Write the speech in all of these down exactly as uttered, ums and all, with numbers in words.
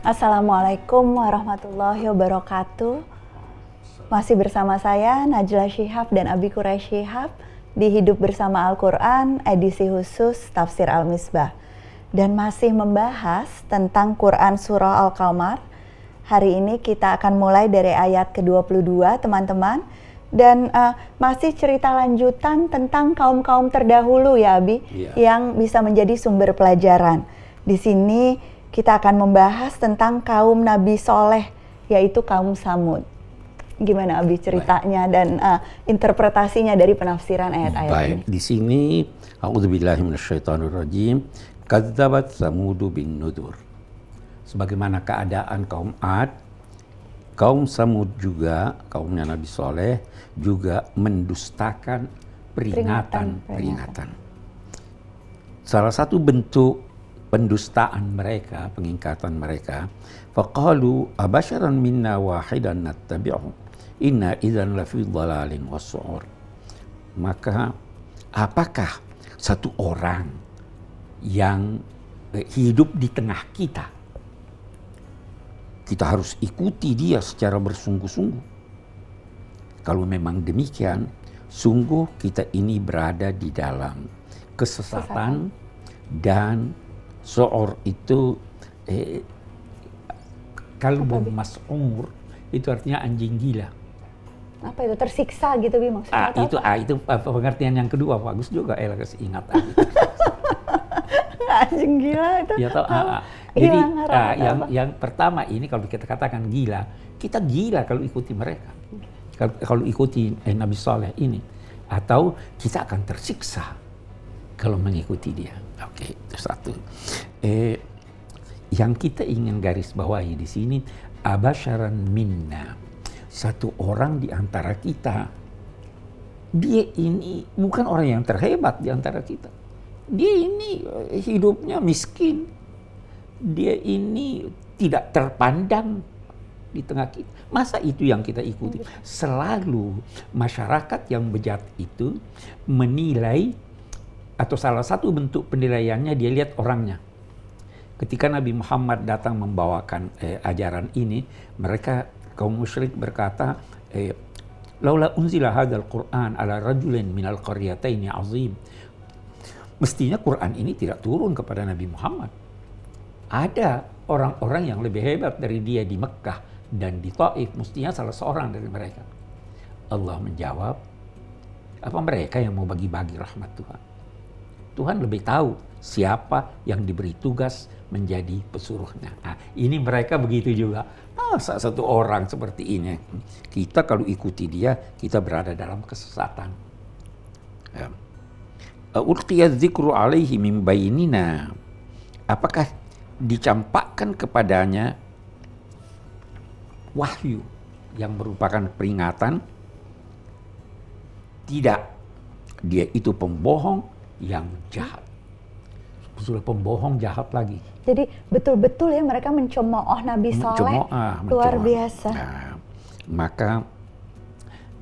Assalamualaikum warahmatullahi wabarakatuh. Masih bersama saya Najla Shihab dan Abi Quraish Shihab di Hidup Bersama Al-Quran edisi khusus Tafsir Al-Misbah, dan masih membahas tentang Quran Surah Al-Qamar. Hari ini kita akan mulai dari ayat ke dua puluh dua, teman-teman. Dan uh, masih cerita lanjutan tentang kaum-kaum terdahulu ya Abi, yeah. yang bisa menjadi sumber pelajaran. Di sini kita akan membahas tentang kaum Nabi Saleh, yaitu kaum Samud. Gimana Abi ceritanya Baik. dan uh, interpretasinya dari penafsiran ayat-ayat Baik. ini? Di sini, a'udzubillahi minasyaitonirrajim, kadzabat Samudu bin Nudur. Sebagaimana keadaan kaum Ad, kaum Samud juga, kaumnya Nabi Saleh, juga mendustakan peringatan-peringatan. Salah satu bentuk pendustaan mereka, pengingkatan mereka, faqalu abasharan minna wahidan nattabi'u inna idzan lafi dhalalin was'ur. Maka apakah satu orang yang hidup di tengah kita, kita harus ikuti dia secara bersungguh-sungguh? Kalau memang demikian, sungguh kita ini berada di dalam kesesatan, kesesatan. Dan so'or itu, eh, kalbun mas'ur, itu artinya anjing gila. Apa itu? Tersiksa gitu, Bi, maksudnya? Ah, itu, ah, itu pengertian yang kedua, bagus juga, eh, harus ingat. Anjing gila itu. Ya, tahu, ah, ah. Jadi ah, yang, yang pertama ini kalau kita katakan gila, kita gila kalau ikuti mereka. Kalau, kalau ikuti eh, Nabi Saleh ini, atau kita akan tersiksa kalau mengikuti dia. Oke, itu satu. Eh, yang kita ingin garis bawahi di sini, abasharan minna, satu orang di antara kita. Dia ini bukan orang yang terhebat di antara kita. Dia ini hidupnya miskin, dia ini tidak terpandang di tengah kita. Masa itu yang kita ikuti? Selalu masyarakat yang bejat itu menilai, atau salah satu bentuk penilaiannya dia lihat orangnya. Ketika Nabi Muhammad datang membawakan eh, ajaran ini, mereka kaum musyrik berkata, eh, laula unzila hadzal Qur'an ala rajulin minal qaryataini azim. Mestinya Quran ini tidak turun kepada Nabi Muhammad. Ada orang-orang yang lebih hebat dari dia di Mekkah dan di Taif. Mestinya salah seorang dari mereka. Allah menjawab, apa mereka yang mau bagi-bagi rahmat Tuhan? Tuhan lebih tahu siapa yang diberi tugas menjadi pesuruhnya. Nah, ini mereka begitu juga. Masa satu orang seperti ini? Kita kalau ikuti dia, kita berada dalam kesesatan. Ya. Ulqiyadz dzikru alaihi min bainina, apakah dicampakkan kepadanya wahyu yang merupakan peringatan? Tidak, dia itu pembohong yang jahat. Sudah pembohong jahat lagi. Jadi betul-betul ya mereka mencemooh Nabi Saleh, luar biasa. Nah, maka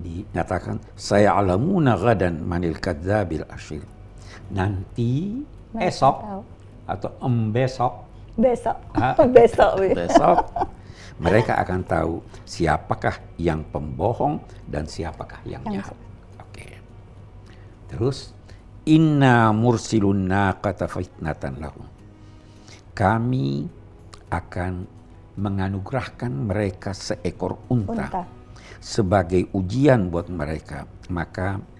dinyatakan saya alamuna ghadan manil kadzabil asyir. Nanti, mereka esok tahu. Atau embesok, besok, ah, besok, besok, mereka akan tahu siapakah yang pembohong dan siapakah yang, yang jahat. Oke, okay. Terus inna mursilun naqata fitnatan lahum. Kami akan menganugerahkan mereka seekor unta, unta. sebagai ujian buat mereka. Maka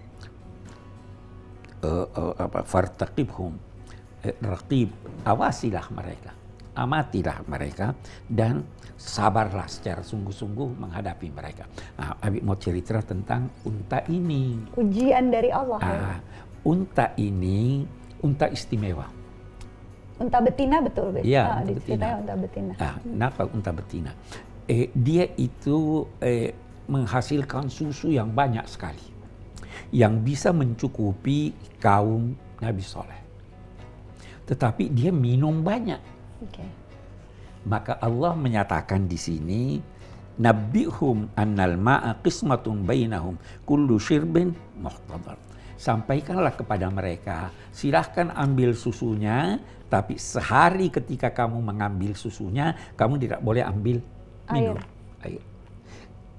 Uh, uh, apa fartaqibhum eh, raqib, awasilah mereka, amatilah mereka, dan sabarlah secara sungguh-sungguh menghadapi mereka. Nah, Abi mau cerita tentang unta ini, ujian dari Allah. Ah, unta ini unta istimewa, unta betina, betul betul. Ya, ah, unta betina. Unta betina. Ah, kenapa unta betina? Eh, dia itu eh, menghasilkan susu yang banyak sekali, yang bisa mencukupi kaum Nabi Saleh. Tetapi dia minum banyak. Okay. Maka Allah menyatakan di sini, nabbihum annal ma'a qismatun bainahum kullu syirbin muhtadar. sampaikanlah kepada mereka, silahkan ambil susunya, tapi sehari ketika kamu mengambil susunya, kamu tidak boleh ambil minum. Air. Air.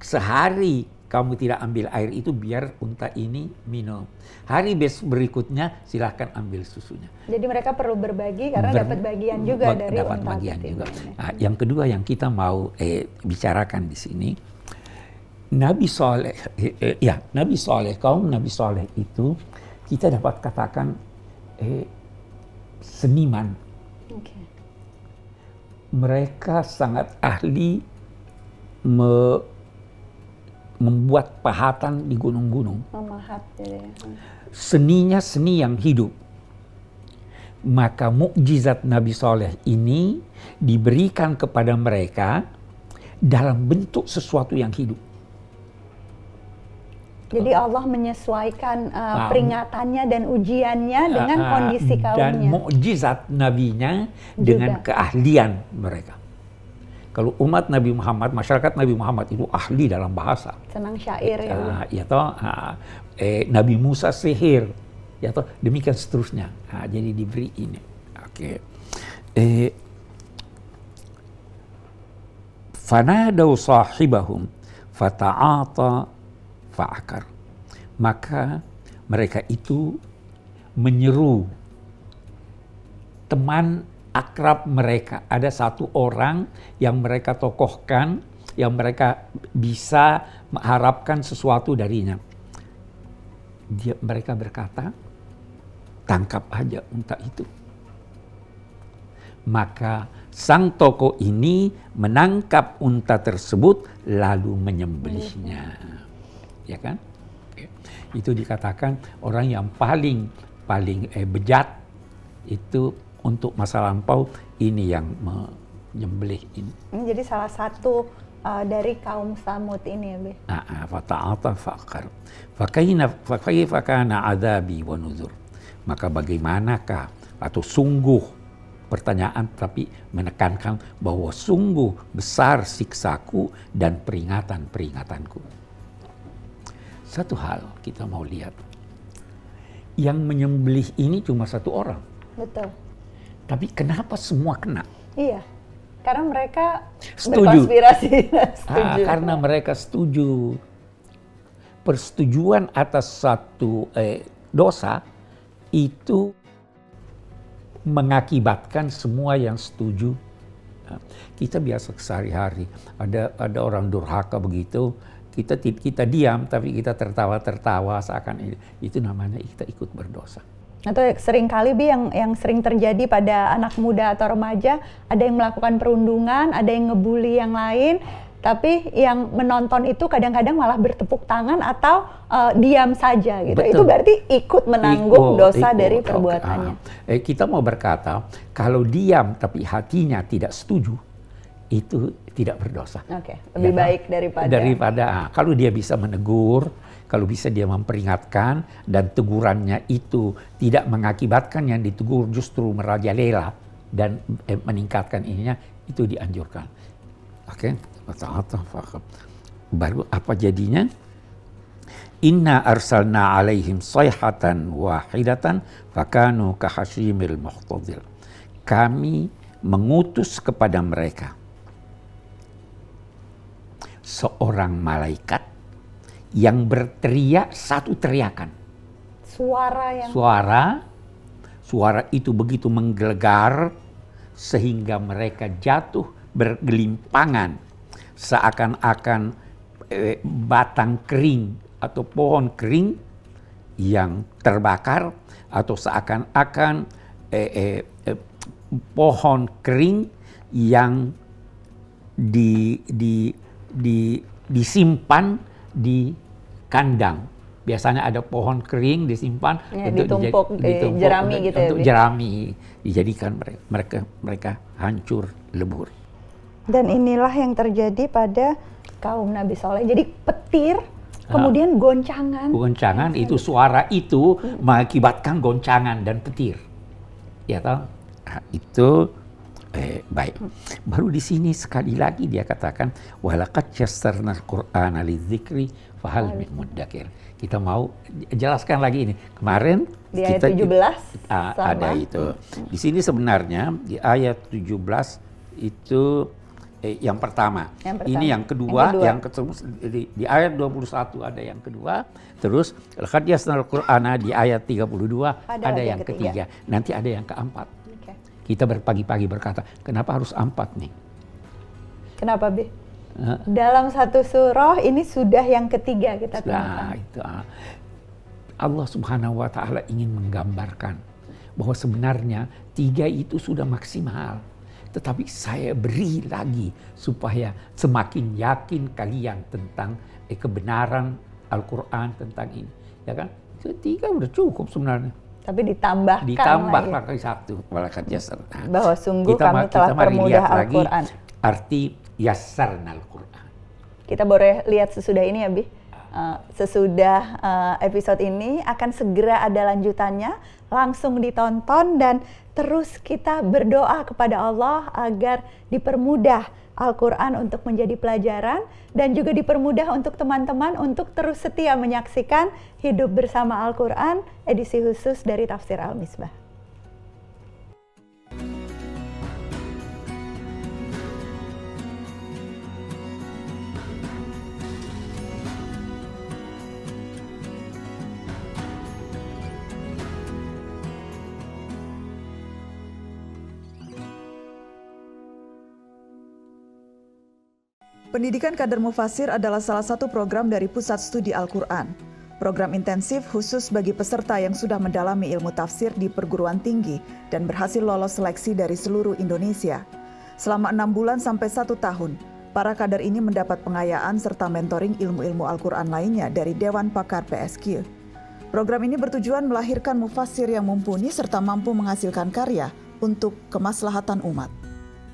Sehari kamu tidak ambil air itu, biar unta ini minum. Hari besok berikutnya silahkan ambil susunya. Jadi mereka perlu berbagi karena Ber- dapat bagian juga dapat dari dapat unta. Bagian juga. Nah, yang kedua yang kita mau eh, bicarakan di sini, Nabi Saleh, eh, ya Nabi Saleh, kaum Nabi Saleh itu kita dapat katakan eh, seniman. Okay. Mereka sangat ahli me membuat pahatan di gunung-gunung. Memahat, ya. Seninya seni yang hidup. Maka mukjizat Nabi Saleh ini diberikan kepada mereka dalam bentuk sesuatu yang hidup. Jadi Allah menyesuaikan uh, peringatannya dan ujiannya dengan uh, uh, kondisi kaumnya. Dan mukjizat nabinya juga dengan keahlian mereka. Kalau umat Nabi Muhammad, masyarakat Nabi Muhammad itu ahli dalam bahasa. Senang syair ya. Uh, ya toh, uh, eh, Nabi Musa sihir, ya toh, demikian seterusnya. Uh, jadi diberi ini. Oke. Okay. Eh, Fanadaw sahibahum, fata'ata fa'akar. Maka mereka itu menyeru teman akrab mereka. Ada satu orang yang mereka tokohkan, yang mereka bisa mengharapkan sesuatu darinya. Dia, mereka berkata, tangkap aja unta itu. Maka sang tokoh ini menangkap unta tersebut lalu menyembelihnya. Ya kan? Itu dikatakan orang yang paling paling eh, bejat itu. Untuk masa lampau ini yang menyembelih ini. Ini jadi salah satu uh, dari kaum Samud ini ya, Be. Aa, fata'ata faqar. Fakaina fakaifa kana adzabi wa nuzur. Maka bagaimanakah atau sungguh pertanyaan tapi menekankan bahwa sungguh besar siksaku dan peringatan-peringatanku. Satu hal kita mau lihat. Yang menyembelih ini cuma satu orang. Betul. Tapi kenapa semua kena? Iya, karena mereka setuju. Berkonspirasi. Setuju. Ah, karena mereka setuju. Persetujuan atas satu eh, dosa itu mengakibatkan semua yang setuju. Nah, kita biasa sehari-hari ada ada orang durhaka begitu, kita kita diam tapi kita tertawa-tertawa seakan ini. Itu namanya kita ikut berdosa. Atau seringkali Bi yang yang sering terjadi pada anak muda atau remaja, ada yang melakukan perundungan, ada yang ngebully yang lain, tapi yang menonton itu kadang-kadang malah bertepuk tangan atau uh, diam saja gitu. Betul. Itu berarti ikut menanggung Iko, dosa Iko, dari perbuatannya. Okay. Eh, kita mau berkata kalau diam tapi hatinya tidak setuju itu tidak berdosa. Oke, okay. Lebih ya, baik daripada daripada kalau dia bisa menegur. Kalau bisa dia memperingatkan dan tegurannya itu tidak mengakibatkan yang ditegur justru merajalela dan eh, meningkatkan ininya, itu dianjurkan. Oke, okay. Baru apa jadinya? Inna arsalna alaihim sayhatan wahidatan fakanu kahashimil muhtadil. Kami mengutus kepada mereka seorang malaikat yang berteriak satu teriakan. Suara yang... Suara, suara itu begitu menggelegar sehingga mereka jatuh bergelimpangan. Seakan-akan eh, batang kering atau pohon kering yang terbakar atau seakan-akan eh, eh, eh, pohon kering yang di, di, di, disimpan di kandang. Biasanya ada pohon kering disimpan ya, untuk ditumpuk, ditumpuk di jerami untuk, gitu ya, untuk jerami dijadikan mereka, mereka mereka hancur lebur. Dan inilah yang terjadi pada kaum Nabi Saleh. Jadi petir kemudian goncangan. Goncangan itu suara itu mengakibatkan goncangan dan petir. Ya toh? Nah, itu eh, baik. Baru di sini sekali lagi dia katakan walaqad yassarna al-Qur'ana lidzikri fahal min mudzakir. Kita mau jelaskan lagi ini. Kemarin di ayat kita, tujuh belas a, sama. Ada itu. Di sini sebenarnya di ayat tujuh belas itu eh, yang, pertama. yang pertama. Ini yang kedua, yang, kedua. yang ke, di, di ayat dua puluh satu ada yang kedua, terus laqad yassarna al-Qur'ana di ayat tiga puluh dua ada, ada yang ketiga. ketiga. Nanti ada yang keempat. Kita berpagi-pagi berkata, kenapa harus empat nih? Kenapa, Bi? Nah, dalam satu surah ini sudah yang ketiga kita temukan. Itu. Allah Subhanahu wa Ta'ala ingin menggambarkan bahwa sebenarnya tiga itu sudah maksimal. Tetapi saya beri lagi supaya semakin yakin kalian tentang eh, kebenaran Al-Quran tentang ini. Ya kan? Tiga sudah cukup sebenarnya. Tapi ditambahkan, ditambahkan lagi satu walaqad yassarna. Bahwa sungguh kita, kami telah permudah Al-Qur'an. Arti yassarna Al-Qur'an. Kita boleh lihat sesudah ini ya, Bi. Uh, sesudah uh, episode ini akan segera ada lanjutannya. Langsung ditonton dan terus kita berdoa kepada Allah agar dipermudah Al-Quran untuk menjadi pelajaran dan juga dipermudah untuk teman-teman untuk terus setia menyaksikan Hidup Bersama Al-Quran edisi khusus dari Tafsir Al-Misbah. Pendidikan kader mufasir adalah salah satu program dari Pusat Studi Al-Quran. Program intensif khusus bagi peserta yang sudah mendalami ilmu tafsir di perguruan tinggi dan berhasil lolos seleksi dari seluruh Indonesia. Selama enam bulan sampai satu tahun, para kader ini mendapat pengayaan serta mentoring ilmu-ilmu Al-Quran lainnya dari Dewan Pakar P S Q. Program ini bertujuan melahirkan mufasir yang mumpuni serta mampu menghasilkan karya untuk kemaslahatan umat.